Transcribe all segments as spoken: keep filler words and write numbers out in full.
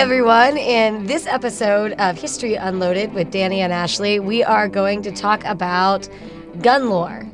everyone. In this episode of History Unloaded with Danny and Ashley, we are going to talk about gun lore.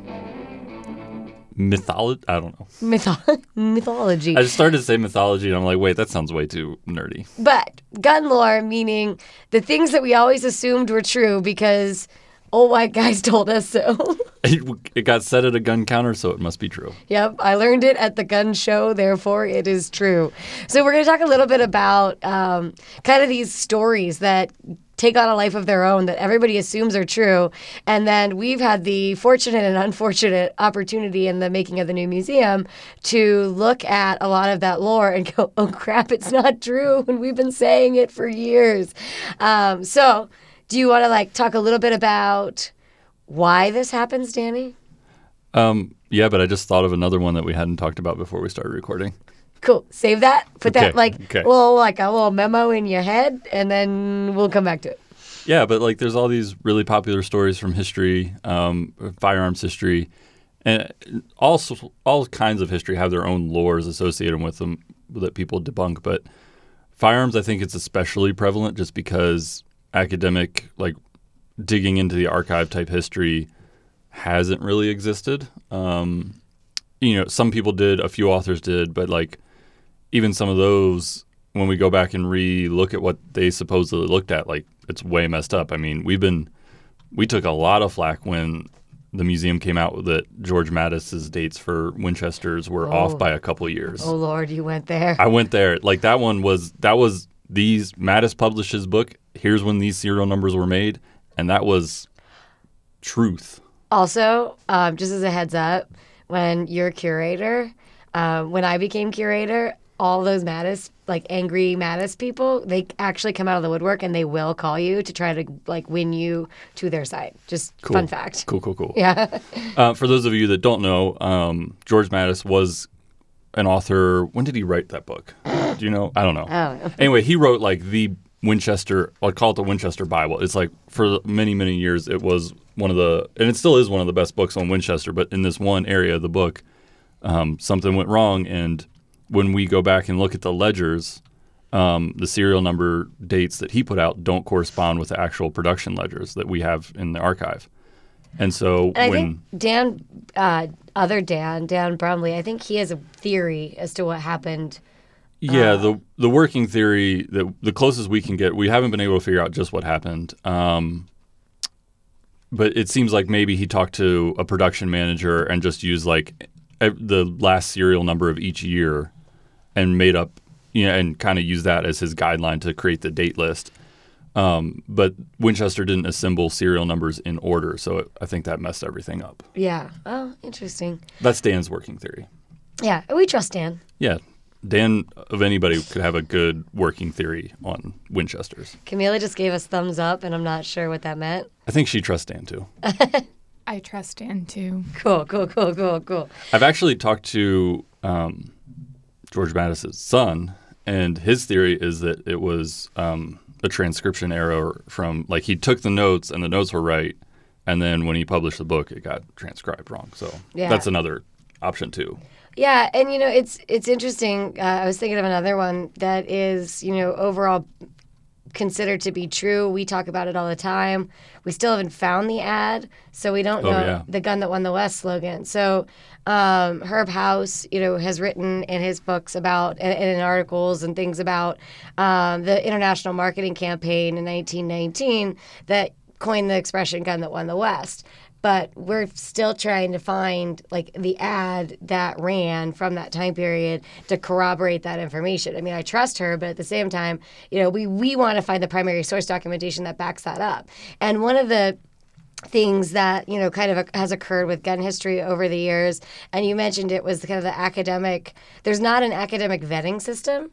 Mythology? I don't know. Mytho- mythology. I just started to say mythology, and I'm like, wait, that sounds way too nerdy. But gun lore, meaning the things that we always assumed were true because old white guys told us so. It got said at a gun counter, so it must be true. Yep. I learned it at the gun show, therefore it is true. So we're going to talk a little bit about um, kind of these stories that take on a life of their own that everybody assumes are true. And then we've had the fortunate and unfortunate opportunity in the making of the new museum to look at a lot of that lore and go, oh, crap, it's not true. And we've been saying it for years. Um, so do you want to, like, talk a little bit about why this happens, Danny? Um, yeah, but I just thought of another one that we hadn't talked about before we started recording. Cool. Save that. Put okay. that like okay. little like a little memo in your head, and then we'll come back to it. Yeah, but like, there's all these really popular stories from history, um, firearms history, and all all kinds of history have their own lores associated with them that people debunk. But firearms, I think it's especially prevalent just because academic, like, digging into the archive type history hasn't really existed. Um, you know, some people did, a few authors did, but like, even some of those, when we go back and re-look at what they supposedly looked at, like, it's way messed up. I mean, we've been, we took a lot of flack when the museum came out that George Mattis's dates for Winchesters were oh. off by a couple years. Oh, Lord, you went there. I went there. Like, that one was, that was, these, Mattis published his book, here's when these serial numbers were made, and that was truth. Also, um, just as a heads up, when you're a curator, uh, when I became curator, all those Mattis, like angry Mattis people, they actually come out of the woodwork and they will call you to try to like win you to their side. Just cool. Fun fact. Cool, cool, cool. Yeah. uh, for those of you that don't know, um, George Mattis was an author. When did he write that book? Do you know? I don't know. Oh. Anyway, he wrote like the Winchester, I call it the Winchester Bible. It's like for many, many years it was one of the, and it still is one of the best books on Winchester, but in this one area of the book, um, something went wrong. And when we go back and look at the ledgers, um, the serial number dates that he put out don't correspond with the actual production ledgers that we have in the archive. And so and I when think Dan, uh, other Dan, Dan Bromley, I think he has a theory as to what happened. Yeah, uh, the the working theory, that the closest we can get, we haven't been able to figure out just what happened. Um, but it seems like maybe he talked to a production manager and just used like the last serial number of each year and made up, you know, and kind of used that as his guideline to create the date list. Um, but Winchester didn't assemble serial numbers in order, so it, I think that messed everything up. Yeah. Oh, interesting. That's Dan's working theory. Yeah, we trust Dan. Yeah. Dan, of anybody, could have a good working theory on Winchesters. Camila just gave us thumbs up, and I'm not sure what that meant. I think she trusts Dan, too. I trust Dan, too. Cool, cool, cool, cool, cool. I've actually talked to um, George Mattis's son, and his theory is that it was um, a transcription error from, like, he took the notes, and the notes were right, and then when he published the book, it got transcribed wrong. So yeah. That's another option, too. Yeah, and, you know, it's it's interesting. Uh, I was thinking of another one that is, you know, overall considered to be true. We talk about it all the time. We still haven't found the ad, so we don't oh, know yeah. the gun that won the West slogan. So um, Herb House, you know, has written in his books about, and, and in articles and things about um, the international marketing campaign in nineteen nineteen that coined the expression gun that won the West. But we're still trying to find, like, the ad that ran from that time period to corroborate that information. I mean, I trust her, but at the same time, you know, we, we want to find the primary source documentation that backs that up. And one of the things that, you know, kind of has occurred with gun history over the years, and you mentioned it was kind of the academic, there's not an academic vetting system.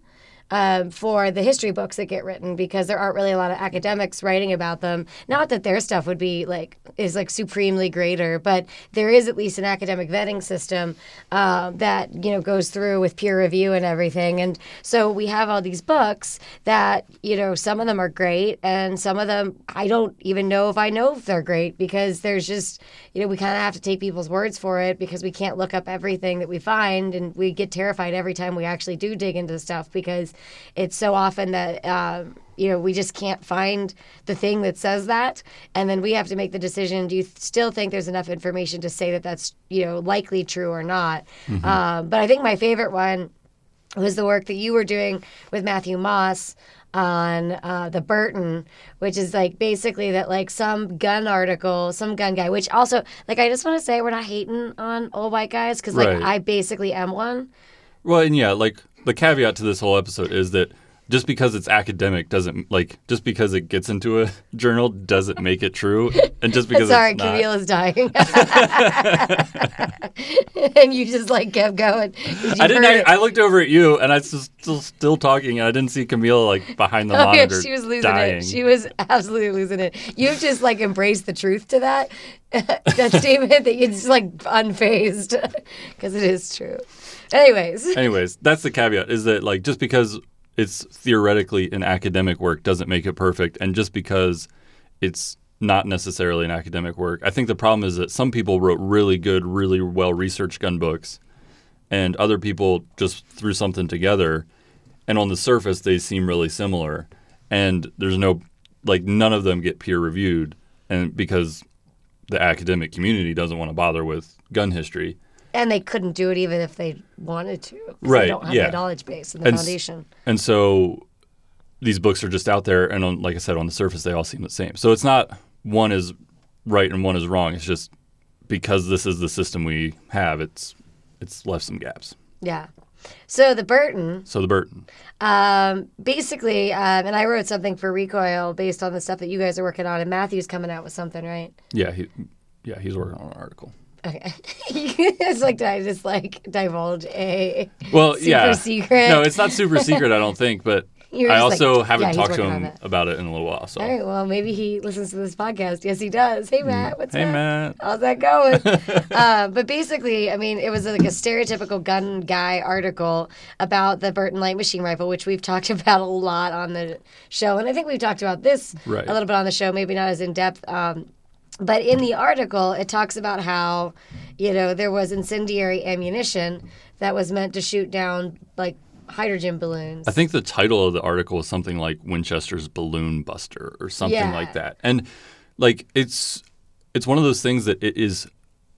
Um, for the history books that get written, because there aren't really a lot of academics writing about them. Not that their stuff would be like is like supremely greater, but there is at least an academic vetting system uh, that you know goes through with peer review and everything. And so we have all these books that you know some of them are great, and some of them I don't even know if I know if they're great because there's just you know we kind of have to take people's words for it because we can't look up everything that we find, and we get terrified every time we actually do dig into stuff because because it's so often that, uh, you know, we just can't find the thing that says that. And then we have to make the decision, do you th- still think there's enough information to say that that's, you know, likely true or not? Mm-hmm. Uh, but I think my favorite one was the work that you were doing with Matthew Moss on uh, the Burton, which is like basically that like some gun article, some gun guy, which also like I just want to say we're not hating on old white guys because like right. I basically am one. Well, and yeah, like the caveat to this whole episode is that just because it's academic doesn't like just because it gets into a journal doesn't make it true, and just because sorry, it's not... Camille is dying, and you just like kept going. I didn't. I, I looked over at you, and I was just still, still talking, and I didn't see Camille like behind the oh, monitor. Yeah, she was losing dying. it. She was absolutely losing it. You've just like embraced the truth to that that statement that you're just like unfazed because it is true. Anyways. Anyways, that's the caveat: is that like just because it's theoretically an academic work doesn't make it perfect. And just because it's not necessarily an academic work, I think the problem is that some people wrote really good, really well-researched gun books and other people just threw something together. And on the surface, they seem really similar. And there's no, like none of them get peer reviewed and because the academic community doesn't want to bother with gun history. And they couldn't do it even if they wanted to. Right, they don't have yeah. the knowledge base and the and, foundation. And so these books are just out there, and on, like I said, on the surface, they all seem the same. So it's not one is right and one is wrong. It's just because this is the system we have, it's it's left some gaps. Yeah. So the Burton. So the Burton. Um, basically, um, and I wrote something for Recoil based on the stuff that you guys are working on, and Matthew's coming out with something, right? Yeah, he, yeah, he's working on an article. Okay. It's like, did I just like divulge a well, super yeah. secret? No, it's not super secret, I don't think, but I also like, haven't yeah, talked to him about it in a little while. So. All right, well, maybe he listens to this podcast. Yes, he does. Hey, Matt, what's hey, up? Hey, Matt. How's that going? uh, but basically, I mean, it was like a stereotypical gun guy article about the Burton Light Machine Rifle, which we've talked about a lot on the show. And I think we've talked about this right. a little bit on the show, maybe not as in-depth. Um But in the article, it talks about how, you know, there was incendiary ammunition that was meant to shoot down, like, hydrogen balloons. I think the title of the article is something like Winchester's Balloon Buster or something yeah. like that. And, like, it's it's one of those things that it is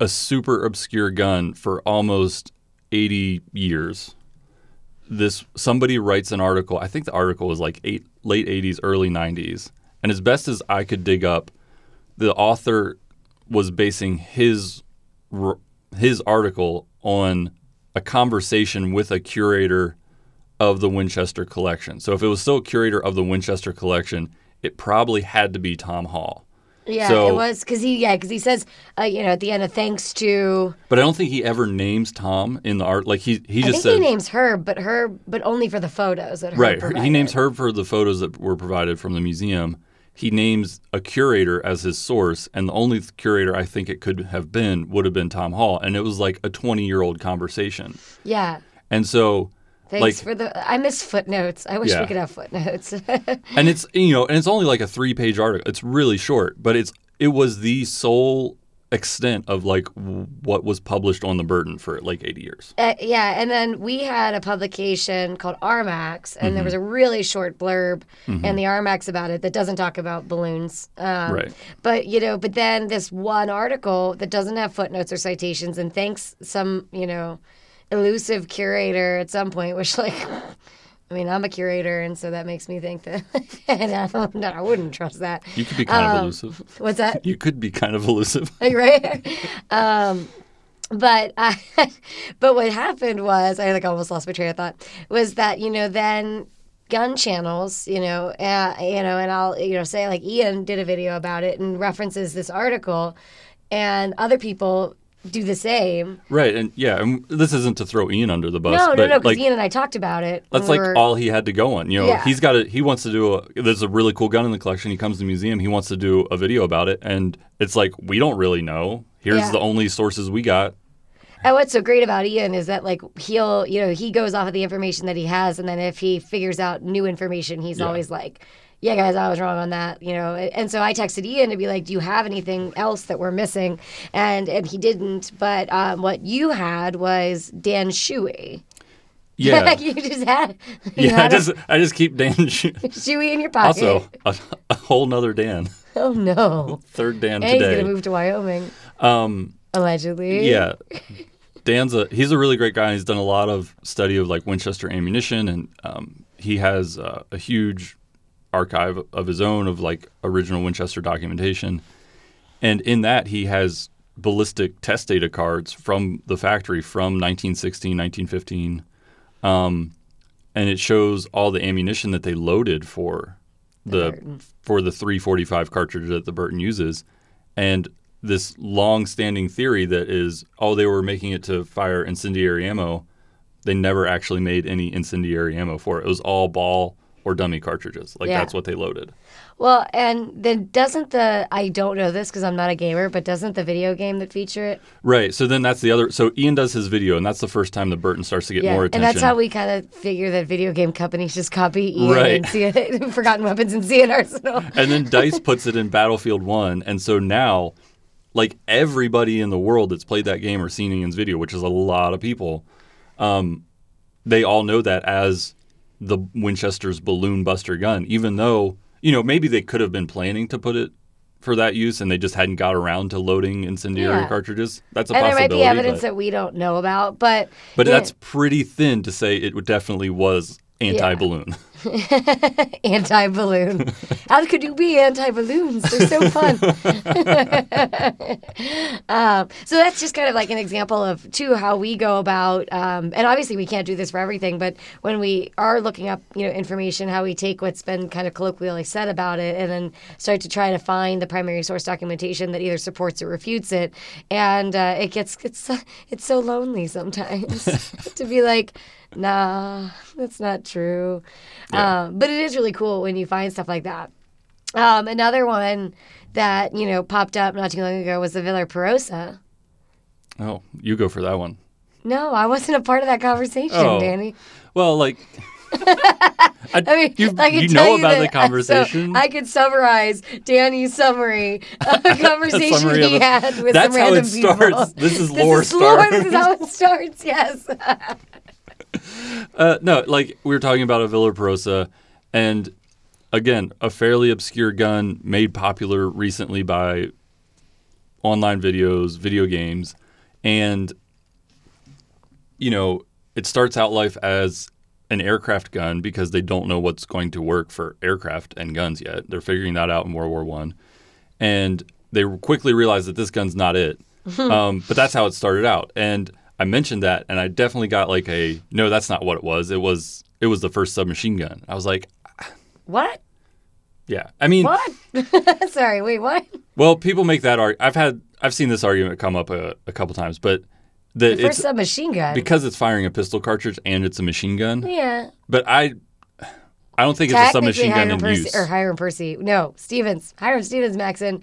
a super obscure gun for almost eighty years. This somebody writes an article. I think the article is, like, eight, late eighties, early nineties. And as best as I could dig up, the author was basing his his article on a conversation with a curator of the Winchester collection. So if it was still a curator of the Winchester collection, it probably had to be Tom Hall. Yeah, so, it was because he yeah because he says uh, you know at the end of thanks to. But I don't think he ever names Tom in the art. Like he he just I think said, he names Herb, but Herb, but only for the photos that Herb right. provided. He names Herb for the photos that were provided from the museum. He names a curator as his source, and the only curator I think it could have been would have been Tom Hall, and it was like a twenty-year-old conversation. Yeah. And so, thanks like, for the. I miss footnotes. I wish yeah. we could have footnotes. And it's you know, and it's only like a three-page article. It's really short, but it's it was the sole extent of like w- what was published on the Burton for like eighty years. Uh, yeah, and then we had a publication called Armax, and mm-hmm. there was a really short blurb mm-hmm. in the Armax about it that doesn't talk about balloons. Um, right. But you know, but then this one article that doesn't have footnotes or citations, and thanks some you know elusive curator at some point, which like. I mean, I'm a curator, and so that makes me think that and I, don't, no, I wouldn't trust that. You could be kind um, of elusive. What's that? You could be kind of elusive. Right? Um, but I, but what happened was, I like almost lost my train of thought, was that, you know, then gun channels, you know, uh, you know, and I'll, you know, say like Ian did a video about it and references this article, and other people do the same. Right, and yeah, and this isn't to throw Ian under the bus. No, no, but no, because like, Ian and I talked about it. That's we like were... all he had to go on. You know, yeah. he's got a, he wants to do a, there's a really cool gun in the collection, he comes to the museum, he wants to do a video about it, and it's like, we don't really know. Here's yeah. the only sources we got. And what's so great about Ian is that, like, he'll, you know, he goes off of the information that he has, and then if he figures out new information, he's yeah. always like, yeah, guys, I was wrong on that, you know. And so I texted Ian to be like, do you have anything else that we're missing? And and he didn't. But um, what you had was Dan Shuey. Yeah, you just had. You yeah, I just a, I just keep Dan sh- Shuey in your pocket. Also, a, a whole nother Dan. Oh no, third Dan and today. He's gonna move to Wyoming. Um, allegedly. Yeah, Dan's a he's a really great guy. He's done a lot of study of like Winchester ammunition, and um, he has uh, a huge archive of his own of like original Winchester documentation, and in that he has ballistic test data cards from the factory from nineteen sixteen, nineteen fifteen. Um, and it shows all the ammunition that they loaded for the, the for the three forty-five cartridge that the Burton uses, and this long-standing theory that is, oh, they were making it to fire incendiary ammo. They never actually made any incendiary ammo for it. It was all ball or dummy cartridges. Like, yeah. That's what they loaded. Well, and then doesn't the, I don't know this because I'm not a gamer, but doesn't the video game that feature it? Right. So then that's the other, so Ian does his video, and that's the first time that Burton starts to get yeah, more attention. And that's how we kind of figure that video game companies just copy Ian right. and C N, Forgotten Weapons and C N. Arsenal. And then DICE puts it in Battlefield one. And so now, like, everybody in the world that's played that game or seen Ian's video, which is a lot of people, um, they all know that as the Winchester's balloon buster gun, even though... You know, maybe they could have been planning to put it for that use, and they just hadn't got around to loading incendiary yeah. cartridges. That's a and possibility. And there might be evidence but, that we don't know about, but... But yeah. That's pretty thin to say it definitely was anti-balloon. Yeah. Anti-balloon. How could you be anti-balloons? They're so fun. um, so that's just kind of like an example of, too, how we go about... Um, and obviously we can't do this for everything, but when we are looking up, you know, information, how we take what's been kind of colloquially said about it and then start to try to find the primary source documentation that either supports or refutes it. And uh, it gets... It's, it's so lonely sometimes to be like... Nah, that's not true. Yeah. Um, but it is really cool when you find stuff like that. Um, another one that, you know, popped up not too long ago was the Villar Perosa. Oh, you go for that one. No, I wasn't a part of that conversation, oh. Danny. Well, like... I, I mean, you, I you know you about the conversation. So I could summarize Danny's summary of a conversation summary he of a, had with some random people. That's how it starts. This is lore stars. This is how it starts, yes. Uh, no, like we were talking about a Villar Perosa, and again, a fairly obscure gun made popular recently by online videos, video games, and, you know, it starts out life as an aircraft gun because they don't know what's going to work for aircraft and guns yet. They're figuring that out in World War One, and they quickly realize that this gun's not it. um, but that's how it started out, and... I mentioned that, and I definitely got like a, no, that's not what it was. It was it was the first submachine gun. I was like, what? Yeah, I mean, what? Sorry, wait, what? Well, people make that argument. I've had I've seen this argument come up a, a couple times, but the, the first it's, submachine gun because it's firing a pistol cartridge and it's a machine gun. Yeah, but I I don't think it's a submachine Hiram gun in Percy, use. Or Hiram Percy, no Stevens, Hiram Stevens Maxim.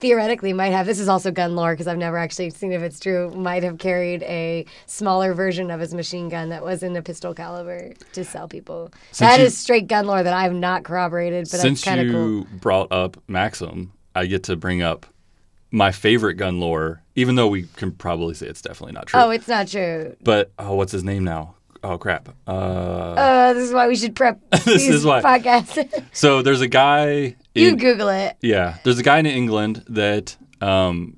Theoretically might have, this is also gun lore because I've never actually seen if it's true, might have carried a smaller version of his machine gun that was in a pistol caliber to sell people. Since that you, is straight gun lore that I've not corroborated, but that's kind of cool. Since you brought up Maxim, I get to bring up my favorite gun lore, even though we can probably say it's definitely not true. Oh, it's not true. But, oh, what's his name now? Oh, crap. Uh, uh, this is why we should prep this these is why. podcasts. So there's a guy... In, you Google it. Yeah. There's a guy in England that um,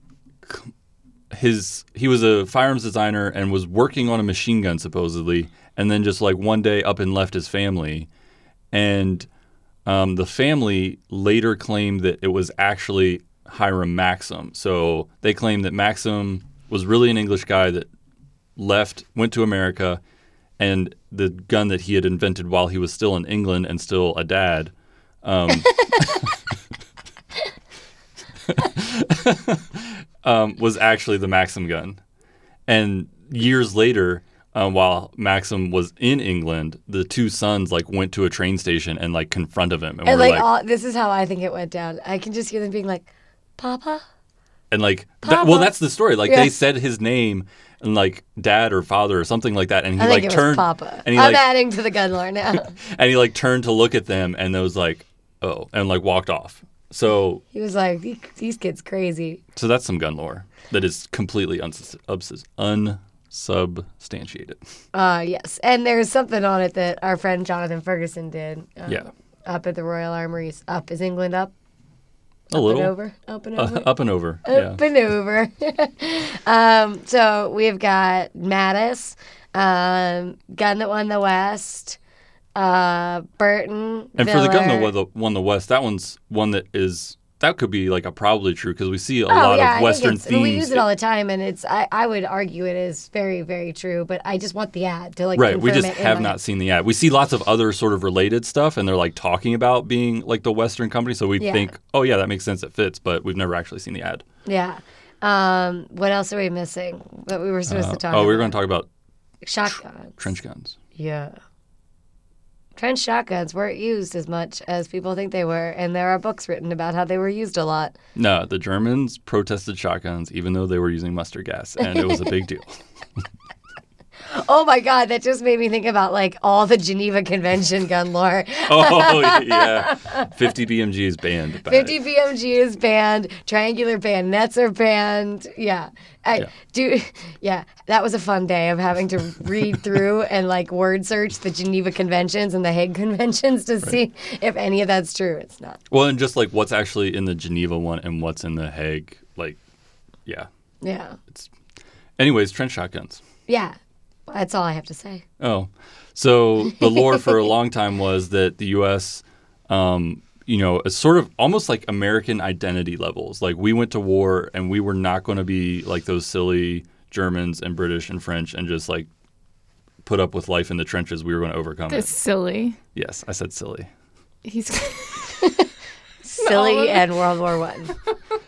his he was a firearms designer and was working on a machine gun supposedly, and then just like one day up and left his family. And um, the family later claimed that it was actually Hiram Maxim. So they claimed that Maxim was really an English guy that left, went to America, and the gun that he had invented while he was still in England and still a dad... Um, um, was actually the Maxim gun. And years later, um, while Maxim was in England, the two sons like went to a train station and like confronted him. And, and were, like, like all, this is how I think it went down. I can just hear them being like, Papa? And like, Papa? That, well, that's the story. Like yeah. They said his name and like dad or father or something like that. And he I think like it turned. Was Papa. And he, I'm like, adding to the gun lore now. And he like turned to look at them and was like, oh, and like walked off. So he was like, these kids crazy. So that's some gun lore that is completely unsus- unsus- substantiate it. Uh, yes. And there's something on it that our friend Jonathan Ferguson did. Uh, yeah. Up at the Royal Armouries. Up is England up? A up little. And over. Up and over. Uh, up and over. Up yeah. and over. um, so we've got Mattis, um, Gun That Won the West, uh, Burton. And Villar. For the Gun That Won the West, that one's one that is. That could be like a probably true because we see a oh, lot yeah, of Western themes. We use it all the time, and it's I, I would argue it is very, very true. But I just want the ad to like right. We just have not like, seen the ad. We see lots of other sort of related stuff, and they're like talking about being like the Western company. So we yeah. think, oh yeah, that makes sense. It fits, but we've never actually seen the ad. Yeah. Um, what else are we missing? That we were supposed uh, to talk. Oh, about? We were going to talk about shotguns, tr- trench guns. Yeah. Trench shotguns weren't used as much as people think they were, and there are books written about how they were used a lot. No, the Germans protested shotguns even though they were using mustard gas, and it was a big deal. Oh, my God. That just made me think about, like, all the Geneva Convention gun lore. Oh, yeah. fifty B M G is banned. fifty B M G is banned. Triangular bayonets are banned. Yeah. I, yeah. Do, yeah. That was a fun day of having to read through and, like, word search the Geneva Conventions and the Hague Conventions to right. see if any of that's true. It's not. Well, and just, like, what's actually in the Geneva one and what's in the Hague. Like, yeah. Yeah. It's, anyways, trench shotguns. Yeah. That's all I have to say. Oh. So the lore for a long time was that the U S, um, you know, is sort of almost like American identity levels. Like we went to war and we were not going to be like those silly Germans and British and French and just like put up with life in the trenches. We were going to overcome That's it. That's silly. Yes. I said silly. He's silly and World War One.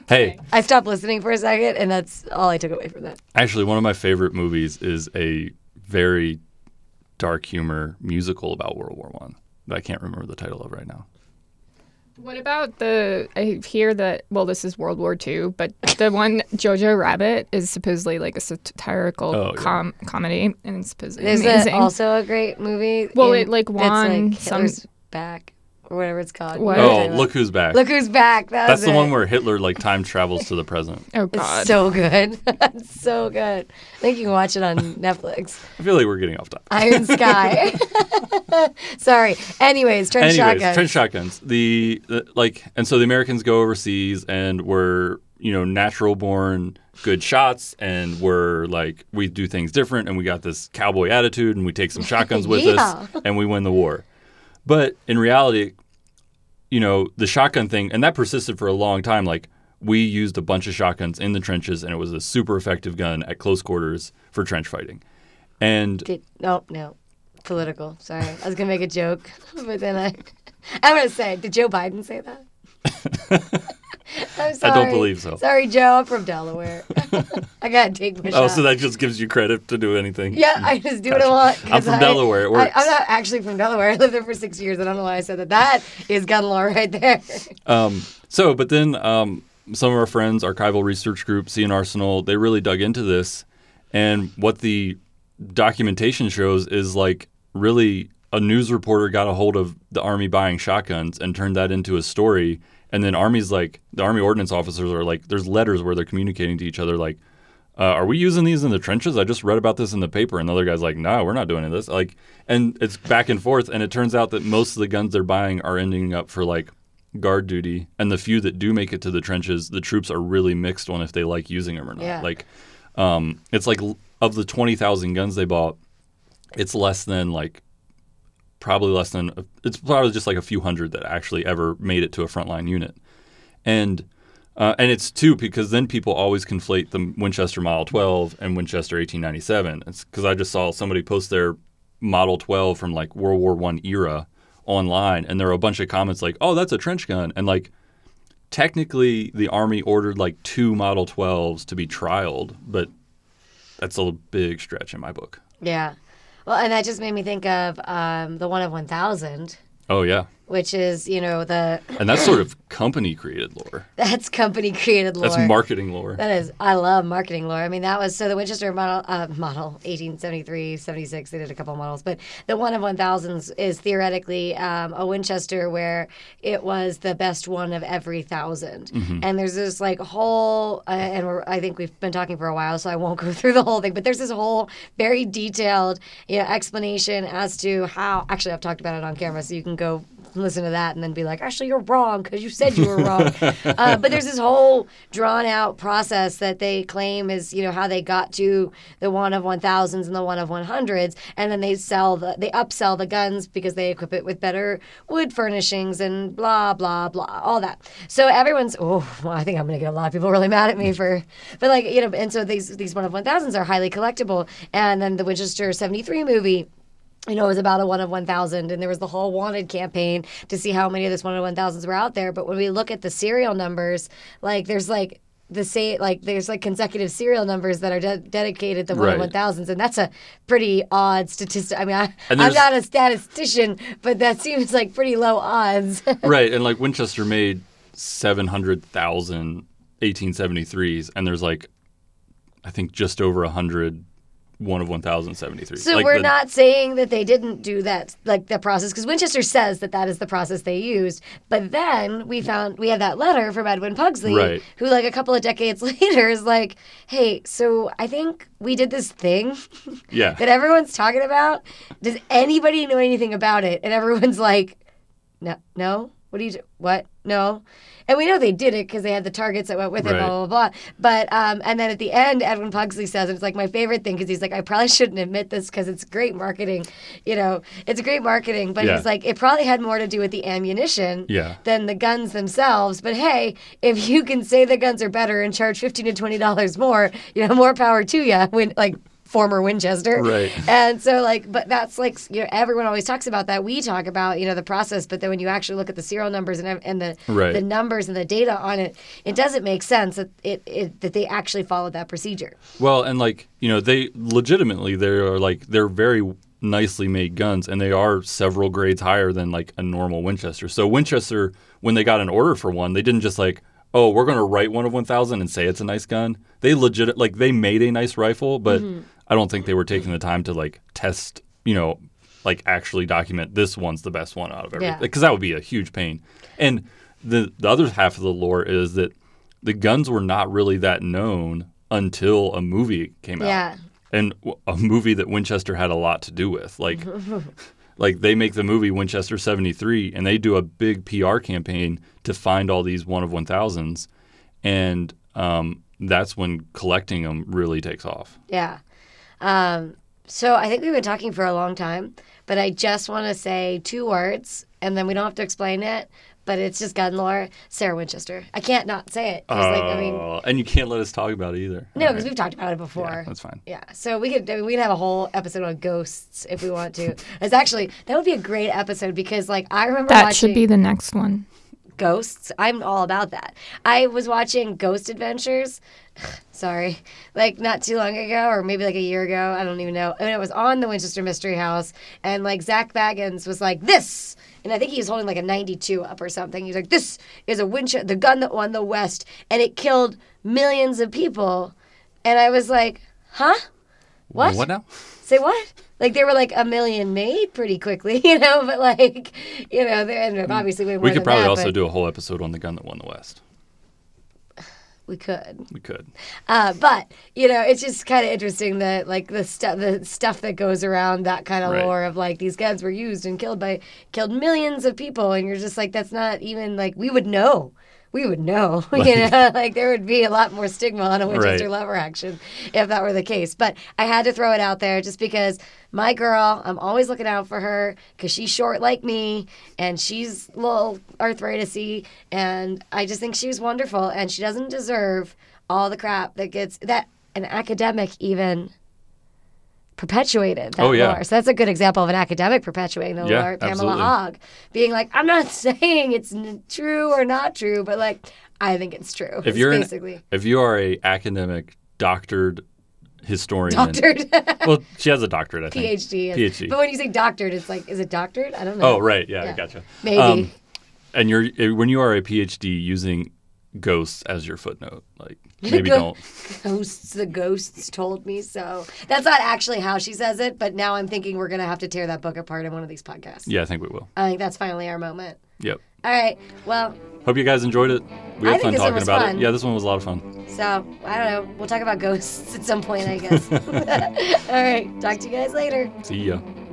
Hey, I stopped listening for a second, and that's all I took away from that. Actually, one of my favorite movies is a very dark humor musical about World War One that I can't remember the title of right now. What about the? I hear that. Well, this is World War Two, but the one Jojo Rabbit is supposedly like a satirical oh, yeah. com- comedy, and it's supposedly is amazing. Is that also a great movie? Well, in, it like won like some back. Or whatever it's called. What? Oh, Look Who's Back. Look Who's Back. That That's the it. one where Hitler, like, time travels to the present. Oh, God. It's so good. It's so good. I think you can watch it on Netflix. I feel like we're getting off topic. Iron Sky. Sorry. Anyways, trench Anyways, shotguns. trench shotguns. The, the, like, and so the Americans go overseas and we're, you know, natural-born good shots and we're, like, we do things different and we got this cowboy attitude and we take some shotguns with us and we win the war. But in reality, you know, the shotgun thing, and that persisted for a long time. Like, we used a bunch of shotguns in the trenches, and it was a super effective gun at close quarters for trench fighting. And Did, oh, no. Political. Sorry. I was going to make a joke, but then I... I'm going to say, did Joe Biden say that? I'm sorry. I don't believe so. Sorry, Joe. I'm from Delaware. I got to take my shot. Oh, so that just gives you credit to do anything? Yeah, I just do gotcha. what I want. I'm from I, Delaware. It works. I, I'm not actually from Delaware. I lived there for six years. I don't know why I said that. That is gun law right there. Um, so, but then um, some of our friends, Archival Research Group, C N Arsenal, they really dug into this. And what the documentation shows is like really a news reporter got a hold of the Army buying shotguns and turned that into a story. And then Army's like, the Army ordnance officers are like, there's letters where they're communicating to each other like, uh, are we using these in the trenches? I just read about this in the paper. And the other guy's like, no, we're not doing this. Like, and it's back and forth. And it turns out that most of the guns they're buying are ending up for like guard duty. And the few that do make it to the trenches, the troops are really mixed on if they like using them or not. Yeah. Like, um, it's like of the twenty thousand guns they bought, it's less than like, probably less than, it's probably just like a few hundred that actually ever made it to a frontline unit. And uh, and it's too, because then people always conflate the Winchester Model twelve and Winchester eighteen ninety-seven. It's because I just saw somebody post their Model twelve from like World War One era online, and there were a bunch of comments like, oh, that's a trench gun. And like, technically the Army ordered like two Model twelves to be trialed, but that's a big stretch in my book. Yeah. Well, and that just made me think of um, the one of one thousand. Oh, yeah. which is, you know, the... And that's sort of company-created lore. That's company-created lore. That's marketing lore. That is. I love marketing lore. I mean, that was... So the Winchester model, uh, model eighteen seventy-three, seventy-six, they did a couple models, but the one of one thousands is theoretically um, a Winchester where it was the best one of every thousand. Mm-hmm. And there's this, like, whole... Uh, and we're, I think we've been talking for a while, so I won't go through the whole thing, but there's this whole very detailed, you know, explanation as to how... Actually, I've talked about it on camera, so you can go... listen to that and then be like, actually, you're wrong because you said you were wrong. uh, but there's this whole drawn-out process that they claim is, you know, how they got to the one of one thousands and the one of one hundreds, and then they sell the, they upsell the guns because they equip it with better wood furnishings and blah, blah, blah, all that. So everyone's, oh, well, I think I'm going to get a lot of people really mad at me for, but like, you know, and so these, these one of one thousands are highly collectible. And then the Winchester seventy-three movie, you know, it was about a one of one thousand, and there was the whole wanted campaign to see how many of this one of one thousands were out there. But when we look at the serial numbers, like, there's, like, the same, like, there's, like, consecutive serial numbers that are de- dedicated to one right. of one thousands, and that's a pretty odd statistic. I mean, I, I'm not a statistician, but that seems, like, pretty low odds. Right, and, like, Winchester made seven hundred thousand eighteen seventy-threes, and there's, like, I think just over one hundred one of one thousand seventy-three. So like we're the, not saying that they didn't do that, like the process, because Winchester says that that is the process they used. But then we found, we have that letter from Edwin Pugsley, right. who like a couple of decades later is like, hey, so I think we did this thing yeah. that everyone's talking about. Does anybody know anything about it? And everyone's like, no, no, what do you do? What? No. And we know they did it because they had the targets that went with it, right. blah, blah, blah. But, um, and then at the end, Edwin Pugsley says, and it's like my favorite thing because he's like, I probably shouldn't admit this because it's great marketing. You know, it's great marketing. But yeah. he's like, it probably had more to do with the ammunition yeah. than the guns themselves. But hey, if you can say the guns are better and charge fifteen to twenty dollars more, you know, more power to you. When, like, former Winchester. Right. And so, like, but that's, like, you know, everyone always talks about that. We talk about, you know, the process, but then when you actually look at the serial numbers and and the right. the numbers and the data on it, it doesn't make sense that it, it that they actually followed that procedure. Well, and, like, you know, they legitimately, they are, like, they're very nicely made guns, and they are several grades higher than, like, a normal Winchester. So Winchester, when they got an order for one, they didn't just, like, oh, we're going to write one of one thousand and say it's a nice gun. They legit, like, they made a nice rifle, but mm-hmm. I don't think they were taking the time to, like, test, you know, like, actually document this one's the best one out of everything. Because yeah. that would be a huge pain. And the the other half of the lore is that the guns were not really that known until a movie came out. Yeah. And a movie that Winchester had a lot to do with. Like, like they make the movie Winchester seventy-three, and they do a big P R campaign to find all these one of one thousands. And um, that's when collecting them really takes off. Yeah. Um, so I think we've been talking for a long time, but I just want to say two words, and then we don't have to explain it, but it's just gun lore, Sarah Winchester. I can't not say it. Uh, like, I mean, and you can't let us talk about it either. No, because right. we've talked about it before. Yeah, that's fine. Yeah, so we could I mean, we could have a whole episode on ghosts if we want to. It's actually, that would be a great episode because, like, I remember that watching... That should be the next one. Ghosts? I'm all about that. I was watching Ghost Adventures... Sorry, like not too long ago, or maybe like a year ago, I don't even know. I mean, it was on the Winchester Mystery House, and like Zak Bagans was like this, and I think he was holding like a ninety-two up or something. He's like, "This is a Winchester, the gun that won the West, and it killed millions of people." And I was like, "Huh? What? What now? Say what?" Like, there were, like, a million made pretty quickly, you know, but like, you know, they ended up obviously way more than that. We could probably also do a whole episode on the gun that won the West. We could. We could. Uh, but, you know, it's just kind of interesting that, like, the, stu- the stuff that goes around that kind of right. lore of, like, these guns were used and killed by, killed millions of people. And you're just like, that's not even, like, we would know. We would know. Like, you know, like, there would be a lot more stigma on a Winchester right. lover action if that were the case. But I had to throw it out there just because my girl, I'm always looking out for her because she's short like me, and she's a little arthritis-y, and I just think she was wonderful, and she doesn't deserve all the crap that gets that an academic even perpetuated that oh, yeah. lore. So that's a good example of an academic perpetuating the yeah, lore. Pamela Hogg being like, I'm not saying it's n- true or not true, but like, I think it's true. If it's you're basically an, if you are a academic doctored historian. Doctored. Well, she has a doctorate, I think. PhD. PhD. But when you say doctorate, it's like, is it doctorate? I don't know. Oh, right. Yeah, yeah. I gotcha. Maybe. Um, and you're when you are a PhD using ghosts as your footnote, like maybe Go- don't. Ghosts, the ghosts told me so. That's not actually how she says it, but now I'm thinking we're going to have to tear that book apart in one of these podcasts. Yeah, I think we will. I think that's finally our moment. Yep. All right. Well. Hope you guys enjoyed it. We had I fun think this talking one was about fun. It. Yeah, this one was a lot of fun. So, I don't know. We'll talk about ghosts at some point, I guess. All right. Talk to you guys later. See ya.